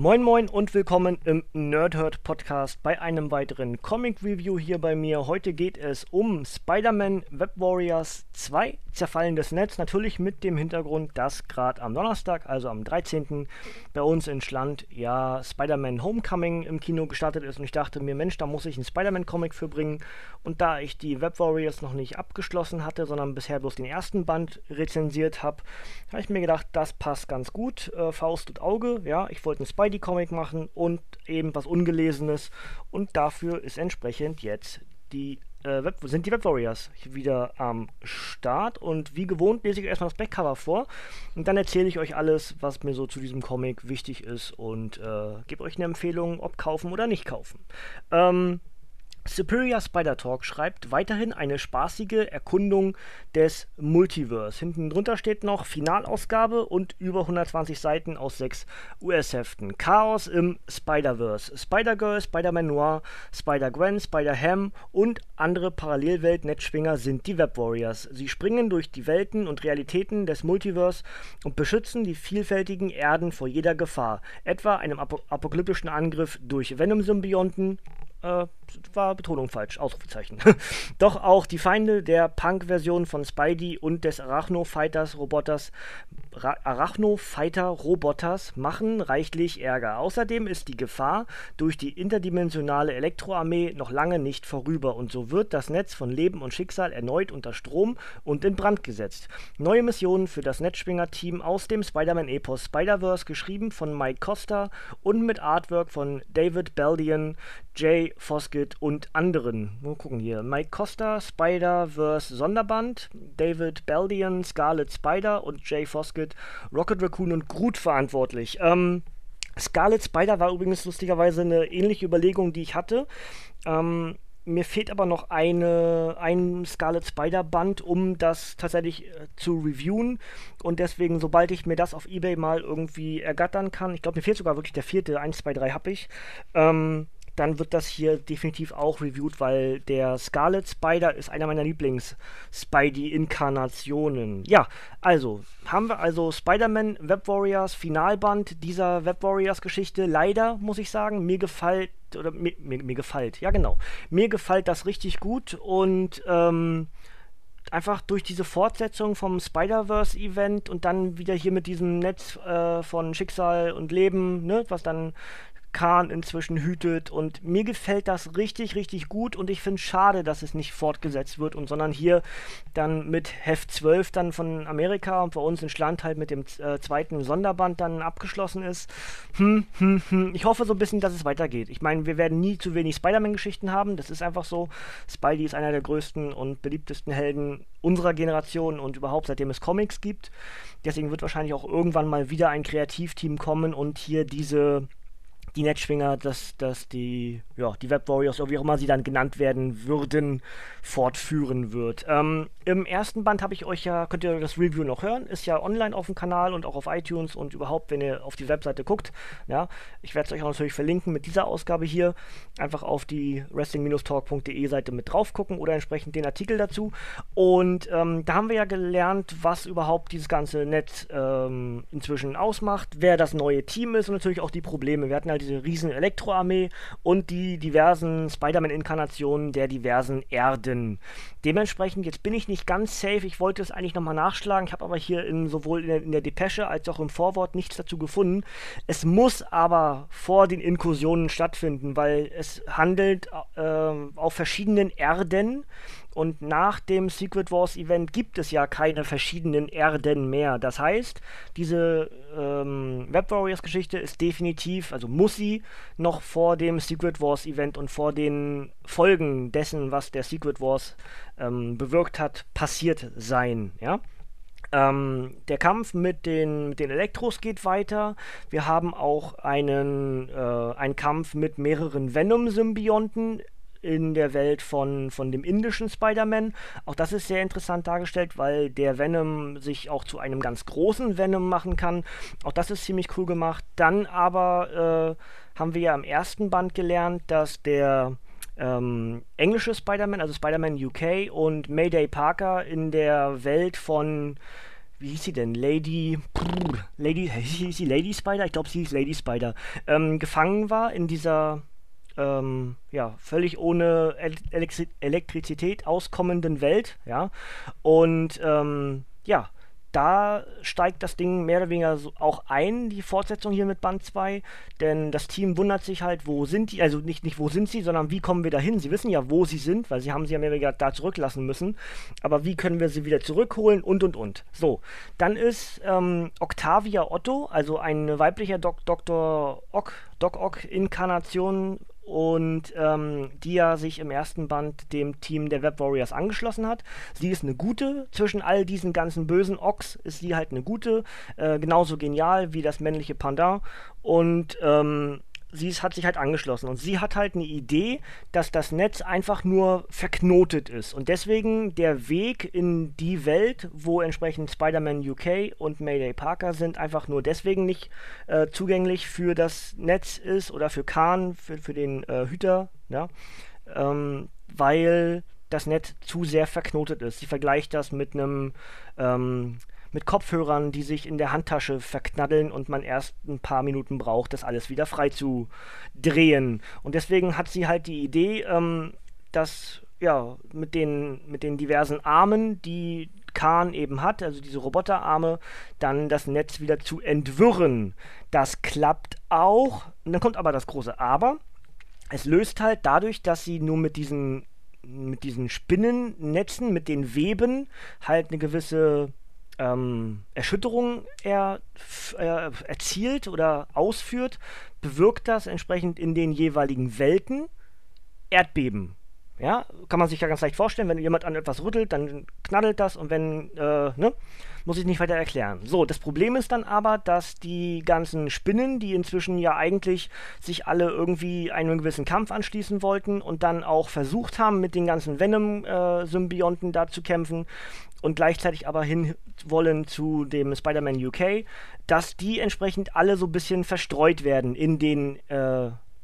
Moin Moin und willkommen im NerdHerd Podcast bei einem weiteren Comic Review hier bei mir. Heute geht es um Spider-Man Web Warriors 2, Zerfallendes Netz. Natürlich mit dem Hintergrund, dass gerade am Donnerstag, also am 13. bei uns in Schland ja Spider-Man Homecoming im Kino gestartet ist. Und ich dachte mir, Mensch, da muss ich einen Spider-Man Comic für bringen. Und da ich die Web Warriors noch nicht abgeschlossen hatte, sondern bisher bloß den ersten Band rezensiert habe, habe ich mir gedacht, das passt ganz gut. Faust und Auge, ja, ich wollte einen die Comic machen und eben was Ungelesenes, und dafür ist entsprechend jetzt die Web Warriors wieder am Start, und wie gewohnt lese ich erstmal das Backcover vor und dann erzähle ich euch alles, was mir so zu diesem Comic wichtig ist, und gebe euch eine Empfehlung, ob kaufen oder nicht kaufen. Superior Spider Talk schreibt weiterhin eine spaßige Erkundung des Multiverse. Hinten drunter steht noch Finalausgabe und über 120 Seiten aus 6 US-Heften. Chaos im Spider-Verse. Spider-Girl, Spider-Man Noir, Spider-Gwen, Spider-Ham und andere Parallelwelt-Netzschwinger sind die Web Warriors. Sie springen durch die Welten und Realitäten des Multiverse und beschützen die vielfältigen Erden vor jeder Gefahr, etwa einem apokalyptischen Angriff durch Venom-Symbionten. War Betonung falsch, Ausrufezeichen. Doch auch die Feinde der Punk-Version von Spidey und des Arachno-Fighter-Roboters machen reichlich Ärger. Außerdem ist die Gefahr durch die interdimensionale Elektroarmee noch lange nicht vorüber, und so wird das Netz von Leben und Schicksal erneut unter Strom und in Brand gesetzt. Neue Missionen für das Netzschwinger-Team aus dem Spider-Man-Epos Spider-Verse, geschrieben von Mike Costa und mit Artwork von David Baldeón, Jay Foskett und anderen. Mal gucken hier. Mike Costa, Spider-Verse Sonderband, David Baldeón, Scarlet Spider und Jay Foskett, Rocket Raccoon und Groot verantwortlich. Scarlet Spider war übrigens lustigerweise eine ähnliche Überlegung, die ich hatte. Mir fehlt aber noch ein Scarlet Spider Band, um das tatsächlich zu reviewen, und deswegen, sobald ich mir das auf eBay mal irgendwie ergattern kann, ich glaube, mir fehlt sogar wirklich der vierte, 1, 2, 3 habe ich, dann wird das hier definitiv auch reviewed, weil der Scarlet Spider ist einer meiner Lieblings-Spidey-Inkarnationen. Ja, also haben wir also Spider-Man Web Warriors, Finalband dieser Web Warriors-Geschichte. Leider, muss ich sagen, mir gefällt das richtig gut, und einfach durch diese Fortsetzung vom Spider-Verse-Event und dann wieder hier mit diesem Netz von Schicksal und Leben, ne, was dann Khan inzwischen hütet, und mir gefällt das richtig, richtig gut, und ich finde es schade, dass es nicht fortgesetzt wird, und sondern hier dann mit Heft 12 dann von Amerika und bei uns in Schland halt mit dem zweiten Sonderband dann abgeschlossen ist. Ich hoffe so ein bisschen, dass es weitergeht. Ich meine, wir werden nie zu wenig Spider-Man-Geschichten haben, das ist einfach so. Spidey ist einer der größten und beliebtesten Helden unserer Generation und überhaupt, seitdem es Comics gibt. Deswegen wird wahrscheinlich auch irgendwann mal wieder ein Kreativteam kommen und hier die Netzschwinger, die Web Warriors, oder wie auch immer sie dann genannt werden würden, fortführen wird. Im ersten Band habe ich euch ja, könnt ihr das Review noch hören, ist ja online auf dem Kanal und auch auf iTunes und überhaupt, wenn ihr auf die Webseite guckt, ja, ich werde es euch auch natürlich verlinken mit dieser Ausgabe hier, einfach auf die wrestling-talk.de Seite mit drauf gucken oder entsprechend den Artikel dazu, und da haben wir ja gelernt, was überhaupt dieses ganze Netz inzwischen ausmacht, wer das neue Team ist und natürlich auch die Probleme. Wir hatten halt diese riesen Elektroarmee und die diversen Spider-Man-Inkarnationen der diversen Erden. Dementsprechend, jetzt bin ich nicht ganz safe, ich wollte es eigentlich nochmal nachschlagen, ich habe aber hier sowohl in der Depesche als auch im Vorwort nichts dazu gefunden. Es muss aber vor den Inkursionen stattfinden, weil es handelt auf verschiedenen Erden, und nach dem Secret Wars Event gibt es ja keine verschiedenen Erden mehr. Das heißt, diese Web Warriors Geschichte ist definitiv, also muss sie noch vor dem Secret Wars Event und vor den Folgen dessen, was der Secret Wars bewirkt hat, passiert sein, ja. Der Kampf mit den Electros geht weiter. Wir haben auch einen Kampf mit mehreren Venom-Symbionten in der Welt von dem indischen Spider-Man. Auch das ist sehr interessant dargestellt, weil der Venom sich auch zu einem ganz großen Venom machen kann. Auch das ist ziemlich cool gemacht. Dann aber haben wir ja im ersten Band gelernt, dass der englische Spider-Man, also Spider-Man UK, und Mayday Parker in der Welt von wie hieß sie denn? Lady Spider? Ich glaube, sie hieß Lady Spider. Gefangen war in dieser, ja, völlig ohne Elektrizität auskommenden Welt, ja. Und, ja, da steigt das Ding mehr oder weniger so auch ein, die Fortsetzung hier mit Band 2, denn das Team wundert sich halt, wo sind die, also nicht wo sind sie, sondern wie kommen wir dahin? Sie wissen ja, wo sie sind, weil sie haben sie ja mehr oder weniger da zurücklassen müssen, aber wie können wir sie wieder zurückholen und. So, dann ist Octavia Otto, also eine weibliche Doc Ock Inkarnation, und die ja sich im ersten Band dem Team der Web Warriors angeschlossen hat. Sie ist eine Gute, zwischen all diesen ganzen bösen Ochs ist sie halt eine Gute, genauso genial wie das männliche Pendant, und sie hat sich halt angeschlossen, und sie hat halt eine Idee, dass das Netz einfach nur verknotet ist und deswegen der Weg in die Welt, wo entsprechend Spider-Man UK und Mayday Parker sind, einfach nur deswegen nicht zugänglich für das Netz ist oder für Khan, für den Hüter, ja? Weil das Netz zu sehr verknotet ist. Sie vergleicht das mit einem mit Kopfhörern, die sich in der Handtasche verknaddeln und man erst ein paar Minuten braucht, das alles wieder frei zu drehen. Und deswegen hat sie halt die Idee, dass ja mit den diversen Armen, die Khan eben hat, also diese Roboterarme, dann das Netz wieder zu entwirren. Das klappt auch. Und dann kommt aber das große Aber. Es löst halt dadurch, dass sie nur mit diesen Spinnennetzen, mit den Weben halt eine gewisse Erschütterung erzielt oder ausführt, bewirkt das entsprechend in den jeweiligen Welten Erdbeben. Ja, kann man sich ja ganz leicht vorstellen, wenn jemand an etwas rüttelt, dann knaddelt das, und wenn, ne, muss ich nicht weiter erklären. So, das Problem ist dann aber, dass die ganzen Spinnen, die inzwischen ja eigentlich sich alle irgendwie einem gewissen Kampf anschließen wollten und dann auch versucht haben, mit den ganzen Venom-Symbionten da zu kämpfen und gleichzeitig aber hin wollen zu dem Spider-Man UK, dass die entsprechend alle so ein bisschen verstreut werden in den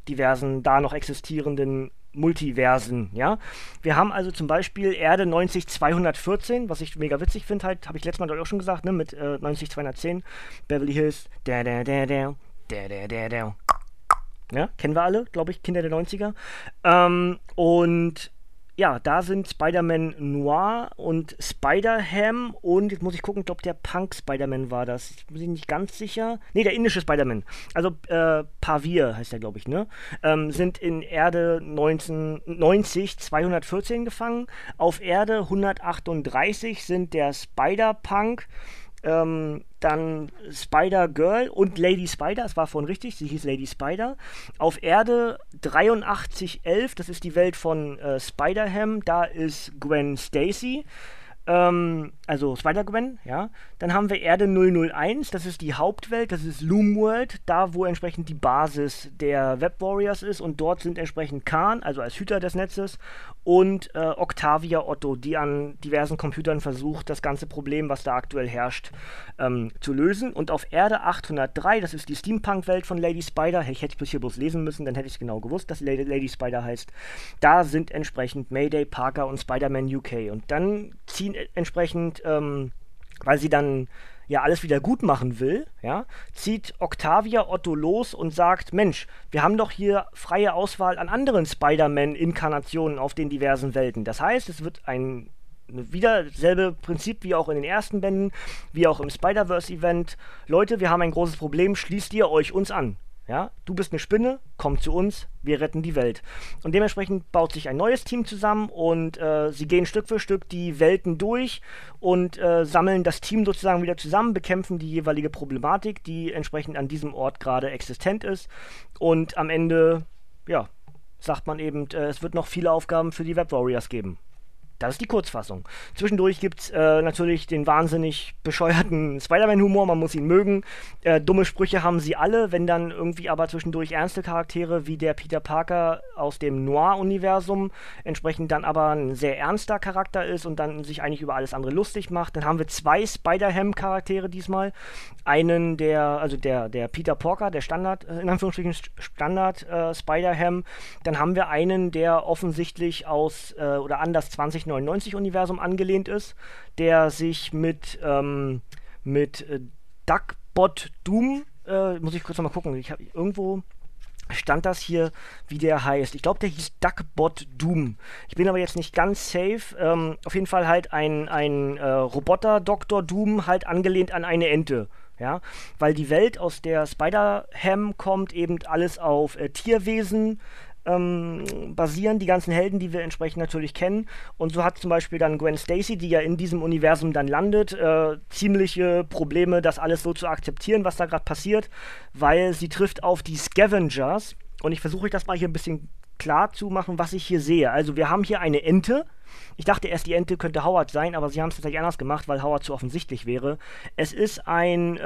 diversen, da noch existierenden Multiversen, ja. Wir haben also zum Beispiel Erde 90214, was ich mega witzig finde halt, habe ich letztes Mal doch auch schon gesagt, ne, mit 90210, Beverly Hills, ja, kennen wir alle, glaube ich, Kinder der 90er. Und ja, da sind Spider-Man Noir und Spider-Ham und, jetzt muss ich gucken, ich glaube, der Punk-Spider-Man war das. Ich bin nicht ganz sicher. Ne, der indische Spider-Man. Also, Pavir heißt der, glaube ich, ne? Sind in Erde 214 gefangen. Auf Erde 138 sind der Spider-Punk, dann Spider-Girl und Lady Spider, das war vorhin richtig, sie hieß Lady Spider. Auf Erde 8311, das ist die Welt von Spider-Ham, da ist Gwen Stacy, also Spider-Gwen, ja. Dann haben wir Erde 001, das ist die Hauptwelt, das ist Loomworld, da wo entsprechend die Basis der Web Warriors ist, und dort sind entsprechend Khan, also als Hüter des Netzes, und Octavia Otto, die an diversen Computern versucht, das ganze Problem, was da aktuell herrscht, zu lösen. Und auf Erde 803, das ist die Steampunk-Welt von Lady Spider, hätte ich hier bloß lesen müssen, dann hätte ich es genau gewusst, dass Lady Spider heißt, da sind entsprechend Mayday Parker und Spider-Man UK. Und dann ziehen entsprechend, weil sie dann ja alles wieder gut machen will, ja, zieht Octavia Otto los und sagt, Mensch, wir haben doch hier freie Auswahl an anderen Spider-Man-Inkarnationen auf den diversen Welten. Das heißt, es wird wieder dasselbe Prinzip wie auch in den ersten Bänden, wie auch im Spider-Verse-Event. Leute, wir haben ein großes Problem, schließt ihr euch uns an. Ja, du bist eine Spinne, komm zu uns, wir retten die Welt. Und dementsprechend baut sich ein neues Team zusammen, und sie gehen Stück für Stück die Welten durch und sammeln das Team sozusagen wieder zusammen, bekämpfen die jeweilige Problematik, die entsprechend an diesem Ort gerade existent ist. Und am Ende, ja, sagt man eben, es wird noch viele Aufgaben für die Web Warriors geben. Das ist die Kurzfassung. Zwischendurch gibt es natürlich den wahnsinnig bescheuerten Spider-Man-Humor, man muss ihn mögen. Dumme Sprüche haben sie alle, wenn dann irgendwie aber zwischendurch ernste Charaktere wie der Peter Parker aus dem Noir-Universum entsprechend dann aber ein sehr ernster Charakter ist und dann sich eigentlich über alles andere lustig macht. Dann haben wir zwei Spider-Ham-Charaktere diesmal. Einen, der Peter Porker, der Standard, in Anführungsstrichen Standard-Spider-Ham. Dann haben wir einen, der offensichtlich aus oder an das 2099-Universum angelehnt ist, der sich mit mit Duckbot Doom. Muss ich kurz nochmal gucken. Ich habe irgendwo... stand das hier, wie der heißt. Ich glaube, der hieß Duckbot Doom. Ich bin aber jetzt nicht ganz safe. Auf jeden Fall halt ein Roboter Dr. Doom, halt angelehnt an eine Ente. Ja? Weil die Welt, aus der Spider-Ham kommt, eben alles auf Tierwesen basieren, die ganzen Helden, die wir entsprechend natürlich kennen. Und so hat zum Beispiel dann Gwen Stacy, die ja in diesem Universum dann landet, ziemliche Probleme, das alles so zu akzeptieren, was da gerade passiert, weil sie trifft auf die Scavengers. Und ich versuche euch das mal hier ein bisschen klar zu machen, was ich hier sehe. Also wir haben hier eine Ente. Ich dachte erst, die Ente könnte Howard sein, aber sie haben es tatsächlich anders gemacht, weil Howard zu offensichtlich wäre. Es ist ein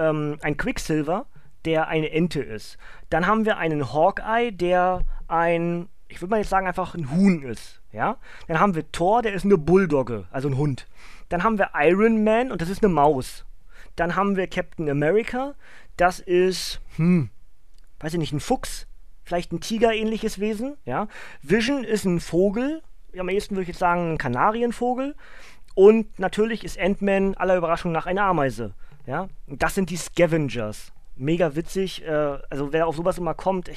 Quicksilver, der eine Ente ist. Dann haben wir einen Hawkeye, der ein, ich würde mal jetzt sagen, einfach ein Huhn ist, ja? Dann haben wir Thor, der ist eine Bulldogge, also ein Hund. Dann haben wir Iron Man und das ist eine Maus. Dann haben wir Captain America, das ist, weiß ich nicht, ein Fuchs, vielleicht ein Tiger-ähnliches Wesen, ja? Vision ist ein Vogel, am ehesten würde ich jetzt sagen ein Kanarienvogel. Und natürlich ist Ant-Man aller Überraschung nach eine Ameise, ja? Und das sind die Scavengers. Mega witzig, also wer auf sowas immer kommt,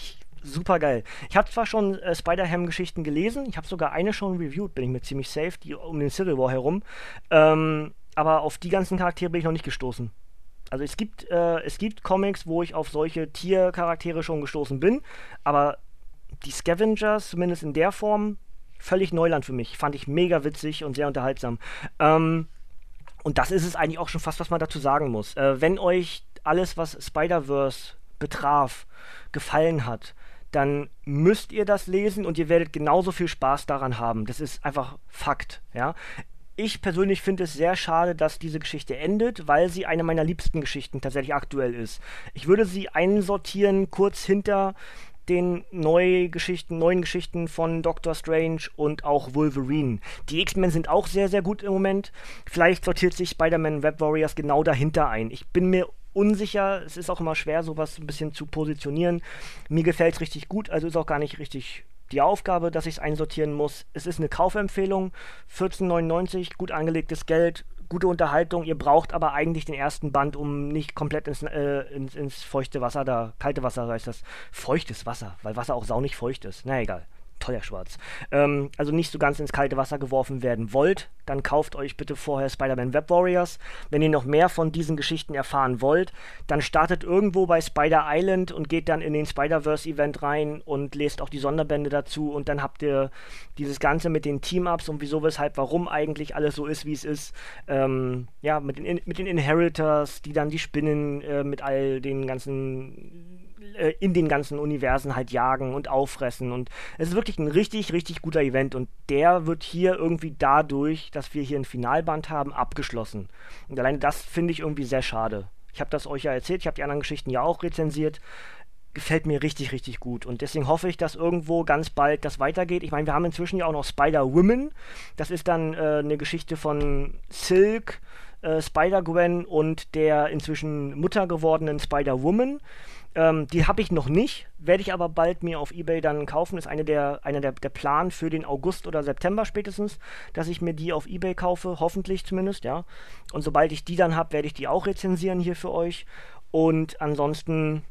super geil. Ich habe zwar schon Spider-Ham-Geschichten gelesen, ich habe sogar eine schon reviewed, bin ich mir ziemlich safe, die um den Civil War herum, aber auf die ganzen Charaktere bin ich noch nicht gestoßen. Also es gibt Comics, wo ich auf solche Tiercharaktere schon gestoßen bin, aber die Scavengers, zumindest in der Form, völlig Neuland für mich. Fand ich mega witzig und sehr unterhaltsam. Und das ist es eigentlich auch schon fast, was man dazu sagen muss. Wenn euch alles, was Spider-Verse betraf, gefallen hat, dann müsst ihr das lesen und ihr werdet genauso viel Spaß daran haben. Das ist einfach Fakt, ja. Ich persönlich finde es sehr schade, dass diese Geschichte endet, weil sie eine meiner liebsten Geschichten tatsächlich aktuell ist. Ich würde sie einsortieren kurz hinter den neuen Geschichten von Doctor Strange und auch Wolverine. Die X-Men sind auch sehr, sehr gut im Moment. Vielleicht sortiert sich Spider-Man Web Warriors genau dahinter ein. Ich bin mir unsicher, es ist auch immer schwer, sowas ein bisschen zu positionieren. Mir gefällt es richtig gut, also ist auch gar nicht richtig die Aufgabe, dass ich es einsortieren muss. Es ist eine Kaufempfehlung, 14,99, gut angelegtes Geld, gute Unterhaltung. Ihr braucht aber eigentlich den ersten Band, um nicht komplett ins feuchte Wasser da, kalte Wasser heißt das, feuchtes Wasser, weil Wasser auch sau nicht feucht ist, na egal. Teuer schwarz. Also nicht so ganz ins kalte Wasser geworfen werden wollt, dann kauft euch bitte vorher Spider-Man Web Warriors. Wenn ihr noch mehr von diesen Geschichten erfahren wollt, dann startet irgendwo bei Spider Island und geht dann in den Spider-Verse Event rein und lest auch die Sonderbände dazu und dann habt ihr dieses Ganze mit den Team-Ups und wieso, weshalb, warum eigentlich alles so ist, wie es ist. Ja, mit den Inheritors, die dann die Spinnen mit all den ganzen... in den ganzen Universen halt jagen und auffressen und es ist wirklich ein richtig, richtig guter Event und der wird hier irgendwie dadurch, dass wir hier ein Finalband haben, abgeschlossen. Und alleine das finde ich irgendwie sehr schade. Ich habe das euch ja erzählt, ich habe die anderen Geschichten ja auch rezensiert. Gefällt mir richtig, richtig gut und deswegen hoffe ich, dass irgendwo ganz bald das weitergeht. Ich meine, wir haben inzwischen ja auch noch Spider-Woman. Das ist dann eine Geschichte von Silk, Spider-Gwen und der inzwischen Mutter gewordenen Spider-Woman. Die habe ich noch nicht, werde ich aber bald mir auf eBay dann kaufen. Ist einer der Plan für den August oder September spätestens, dass ich mir die auf eBay kaufe, hoffentlich zumindest, ja. Und sobald ich die dann habe, werde ich die auch rezensieren hier für euch. Und ansonsten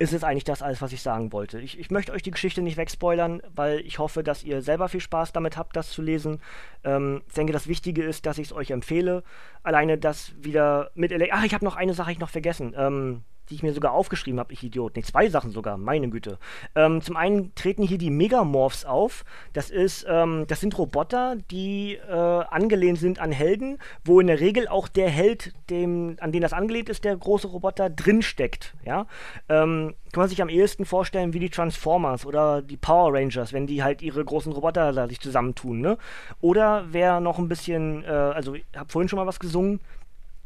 ist es eigentlich das alles, was ich sagen wollte. Ich möchte euch die Geschichte nicht wegspoilern, weil ich hoffe, dass ihr selber viel Spaß damit habt, das zu lesen. Ich denke, das Wichtige ist, dass ich es euch empfehle. Alleine das wieder mit... Ach, ich habe noch eine Sache, ich noch vergessen. Die ich mir sogar aufgeschrieben habe, ich Idiot. Ne, zwei Sachen sogar, meine Güte. Zum einen treten hier die Megamorphs auf. Das sind Roboter, die angelehnt sind an Helden, wo in der Regel auch der Held, an den das angelehnt ist, der große Roboter, drinsteckt. Ja? Kann man sich am ehesten vorstellen wie die Transformers oder die Power Rangers, wenn die halt ihre großen Roboter da sich zusammentun. Ne? Oder wer noch ein bisschen, also ich habe vorhin schon mal was gesungen,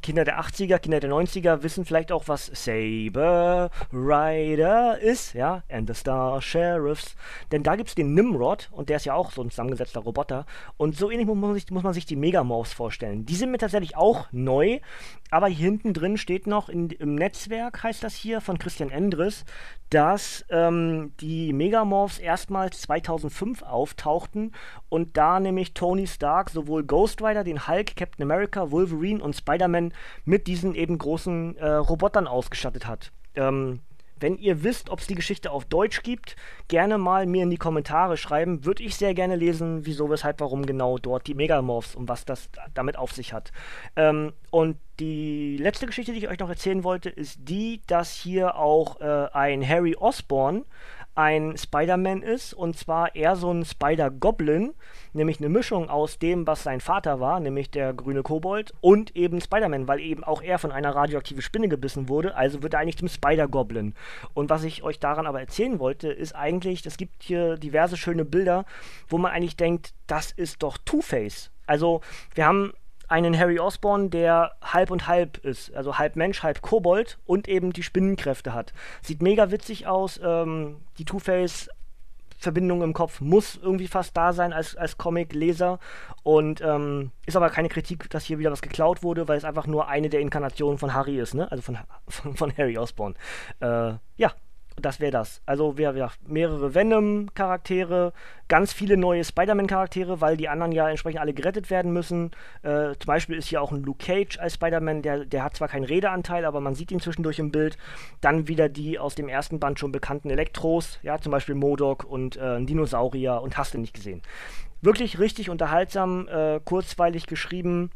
Kinder der 80er, Kinder der 90er wissen vielleicht auch, was Saber Rider ist, ja, and the Star Sheriffs, denn da gibt's den Nimrod, und der ist ja auch so ein zusammengesetzter Roboter, und so ähnlich muss man sich die Megamorphs vorstellen. Die sind mir tatsächlich auch neu, aber hier hinten drin steht noch, im Netzwerk heißt das hier, von Christian Endres, dass die Megamorphs erstmals 2005 auftauchten und da nämlich Tony Stark sowohl Ghost Rider, den Hulk, Captain America, Wolverine und Spider-Man Spider-Man mit diesen eben großen Robotern ausgestattet hat. Wenn ihr wisst, ob es die Geschichte auf Deutsch gibt, gerne mal mir in die Kommentare schreiben. Würde ich sehr gerne lesen, wieso, weshalb, warum genau dort die Megamorphs und was das damit auf sich hat. Und die letzte Geschichte, die ich euch noch erzählen wollte, ist die, dass hier auch ein Harry Osborn ein Spider-Man ist, und zwar eher so ein Spider-Goblin, nämlich eine Mischung aus dem, was sein Vater war, nämlich der grüne Kobold, und eben Spider-Man, weil eben auch er von einer radioaktiven Spinne gebissen wurde, also wird er eigentlich zum Spider-Goblin. Und was ich euch daran aber erzählen wollte, ist eigentlich, es gibt hier diverse schöne Bilder, wo man eigentlich denkt, das ist doch Two-Face. Also wir haben einen Harry Osborn, der halb und halb ist, also halb Mensch, halb Kobold und eben die Spinnenkräfte hat. Sieht mega witzig aus, die Two-Face-Verbindung im Kopf muss irgendwie fast da sein als Comic-Leser, und ist aber keine Kritik, dass hier wieder was geklaut wurde, weil es einfach nur eine der Inkarnationen von Harry ist, ne? Also von Harry Osborn. Ja. Das wäre das. Also wir mehrere Venom-Charaktere, ganz viele neue Spider-Man-Charaktere, weil die anderen ja entsprechend alle gerettet werden müssen. Zum Beispiel ist hier auch ein Luke Cage als Spider-Man, der hat zwar keinen Redeanteil, aber man sieht ihn zwischendurch im Bild. Dann wieder die aus dem ersten Band schon bekannten Electros, ja, zum Beispiel MODOK und ein Dinosaurier und hast du nicht gesehen. Wirklich richtig unterhaltsam, kurzweilig geschrieben.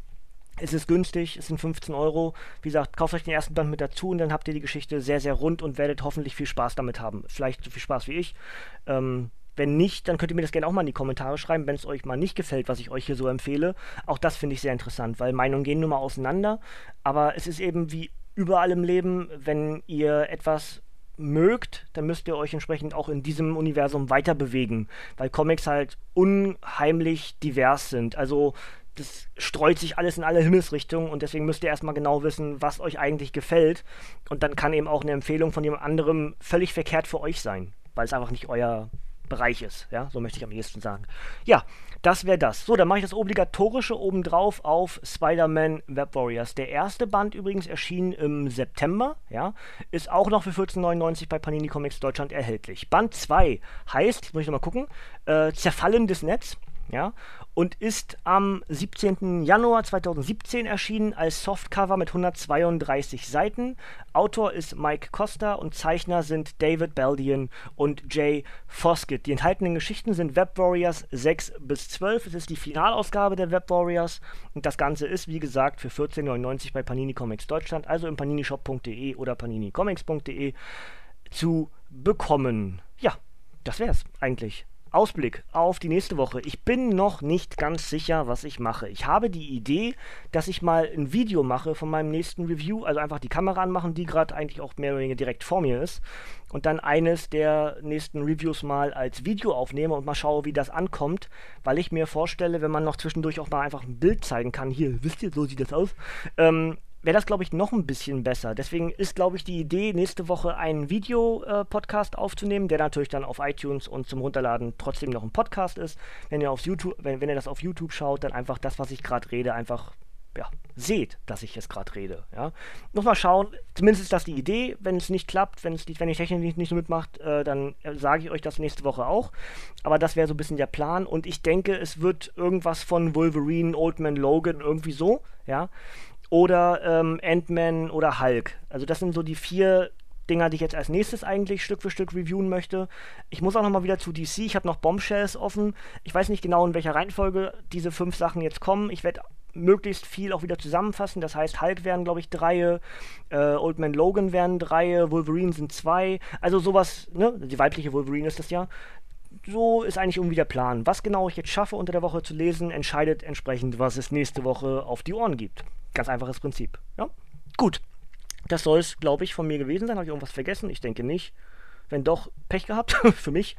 Es ist günstig, es sind 15 Euro. Wie gesagt, kauft euch den ersten Band mit dazu und dann habt ihr die Geschichte sehr, sehr rund und werdet hoffentlich viel Spaß damit haben. Vielleicht so viel Spaß wie ich. Wenn nicht, dann könnt ihr mir das gerne auch mal in die Kommentare schreiben, wenn es euch mal nicht gefällt, was ich euch hier so empfehle. Auch das finde ich sehr interessant, weil Meinungen gehen nun mal auseinander. Aber es ist eben wie überall im Leben, wenn ihr etwas mögt, dann müsst ihr euch entsprechend auch in diesem Universum weiter bewegen, weil Comics halt unheimlich divers sind. Also das streut sich alles in alle Himmelsrichtungen, und deswegen müsst ihr erstmal genau wissen, was euch eigentlich gefällt, und dann kann eben auch eine Empfehlung von jemand anderem völlig verkehrt für euch sein, weil es einfach nicht euer Bereich ist, ja, so möchte ich am ehesten sagen. Ja, das wäre das. So, dann mache ich das Obligatorische obendrauf auf Spider-Man Web Warriors. Der erste Band übrigens erschien im September, ja, ist auch noch für 14,99 € bei Panini Comics Deutschland erhältlich. Band 2 heißt, jetzt muss ich nochmal gucken, Zerfallendes Netz. Ja, und ist am 17. Januar 2017 erschienen als Softcover mit 132 Seiten. Autor ist Mike Costa und Zeichner sind David Baldeón und Jay Foskett. Die enthaltenen Geschichten sind Web Warriors 6 bis 12. Es ist die Finalausgabe der Web Warriors und das Ganze ist, wie gesagt, für 14,99 € bei Panini Comics Deutschland, also im paninishop.de oder paninicomics.de zu bekommen. Ja, das wär's eigentlich. Ausblick auf die nächste Woche. Ich bin noch nicht ganz sicher, was ich mache. Ich habe die Idee, dass ich mal ein Video mache von meinem nächsten Review, also einfach die Kamera anmachen, die gerade eigentlich auch mehr oder weniger direkt vor mir ist, und dann eines der nächsten Reviews mal als Video aufnehme und mal schaue, wie das ankommt, weil ich mir vorstelle, wenn man noch zwischendurch auch mal einfach ein Bild zeigen kann, hier, wisst ihr, so sieht das aus, wäre das, glaube ich, noch ein bisschen besser. Deswegen ist, glaube ich, die Idee, nächste Woche einen Video-Podcast aufzunehmen, der natürlich dann auf iTunes und zum Runterladen trotzdem noch ein Podcast ist. Wenn ihr das auf YouTube schaut, dann einfach das, was ich gerade rede, einfach, ja, seht, dass ich jetzt gerade rede. Ja? Nochmal schauen, zumindest ist das die Idee. Wenn es nicht klappt, wenn die Technik nicht so mitmacht, dann sage ich euch das nächste Woche auch. Aber das wäre so ein bisschen der Plan, und ich denke, es wird irgendwas von Wolverine, Old Man Logan, irgendwie so, ja, oder Ant-Man oder Hulk. Also das sind so die 4 Dinger, die ich jetzt als nächstes eigentlich Stück für Stück reviewen möchte. Ich muss auch nochmal wieder zu DC, ich habe noch Bombshells offen. Ich weiß nicht genau, in welcher Reihenfolge diese 5 Sachen jetzt kommen. Ich werde möglichst viel auch wieder zusammenfassen. Das heißt, Hulk wären, glaube ich, 3, Old Man Logan wären 3, Wolverine sind 2. Also sowas, ne? Die weibliche Wolverine ist das ja. So ist eigentlich irgendwie der Plan. Was genau ich jetzt schaffe, unter der Woche zu lesen, entscheidet entsprechend, was es nächste Woche auf die Ohren gibt. Ganz einfaches Prinzip, ja? Gut, das soll es, glaube ich, von mir gewesen sein. Habe ich irgendwas vergessen? Ich denke nicht. Wenn doch, Pech gehabt für mich.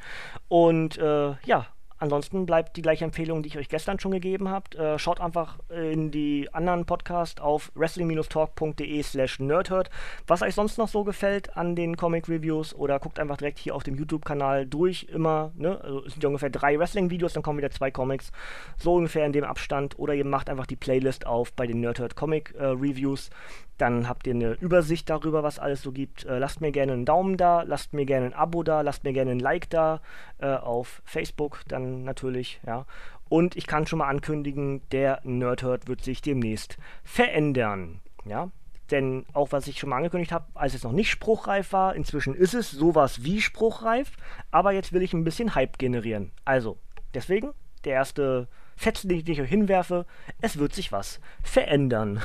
Und ja, ansonsten bleibt die gleiche Empfehlung, die ich euch gestern schon gegeben habe. Schaut einfach in die anderen Podcasts auf wrestling-talk.de/nerdherd, was euch sonst noch so gefällt an den Comic-Reviews, oder guckt einfach direkt hier auf dem YouTube-Kanal durch immer, ne? Also es sind ja ungefähr 3 Wrestling-Videos, dann kommen wieder 2 Comics, so ungefähr in dem Abstand, oder ihr macht einfach die Playlist auf bei den NerdHerd-Comic-Reviews. Dann habt ihr eine Übersicht darüber, was alles so gibt. Lasst mir gerne einen Daumen da, lasst mir gerne ein Abo da, lasst mir gerne ein Like da auf Facebook dann natürlich, ja. Und ich kann schon mal ankündigen, der NerdHerd wird sich demnächst verändern. Ja? Denn auch was ich schon mal angekündigt habe, als es noch nicht spruchreif war, inzwischen ist es sowas wie spruchreif, aber jetzt will ich ein bisschen Hype generieren. Also, deswegen, der erste Fetzen, den ich euch hinwerfe, es wird sich was verändern.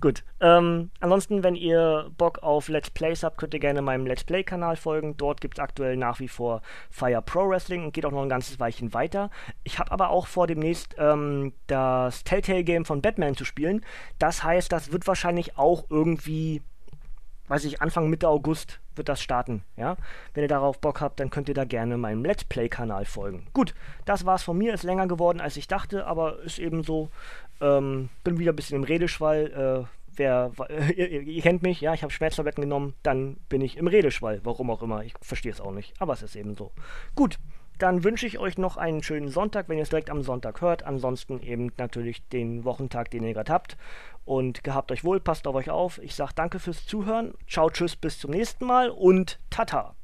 Gut, ansonsten, wenn ihr Bock auf Let's Plays habt, könnt ihr gerne meinem Let's Play-Kanal folgen. Dort gibt es aktuell nach wie vor Fire Pro Wrestling und geht auch noch ein ganzes Weilchen weiter. Ich habe aber auch vor, demnächst das Telltale-Game von Batman zu spielen. Das heißt, das wird wahrscheinlich auch irgendwie, weiß ich, Anfang Mitte August wird das starten, ja? Wenn ihr darauf Bock habt, dann könnt ihr da gerne meinem Let's Play-Kanal folgen. Gut, das war's von mir. Ist länger geworden, als ich dachte, aber ist eben so. Bin wieder ein bisschen im Redeschwall. Ihr kennt mich, ja, ich habe Schmerztabletten genommen, dann bin ich im Redeschwall. Warum auch immer, ich verstehe es auch nicht, aber es ist eben so. Gut, dann wünsche ich euch noch einen schönen Sonntag, wenn ihr es direkt am Sonntag hört. Ansonsten eben natürlich den Wochentag, den ihr gerade habt. Und gehabt euch wohl, passt auf euch auf. Ich sage danke fürs Zuhören. Ciao, tschüss, bis zum nächsten Mal und tata.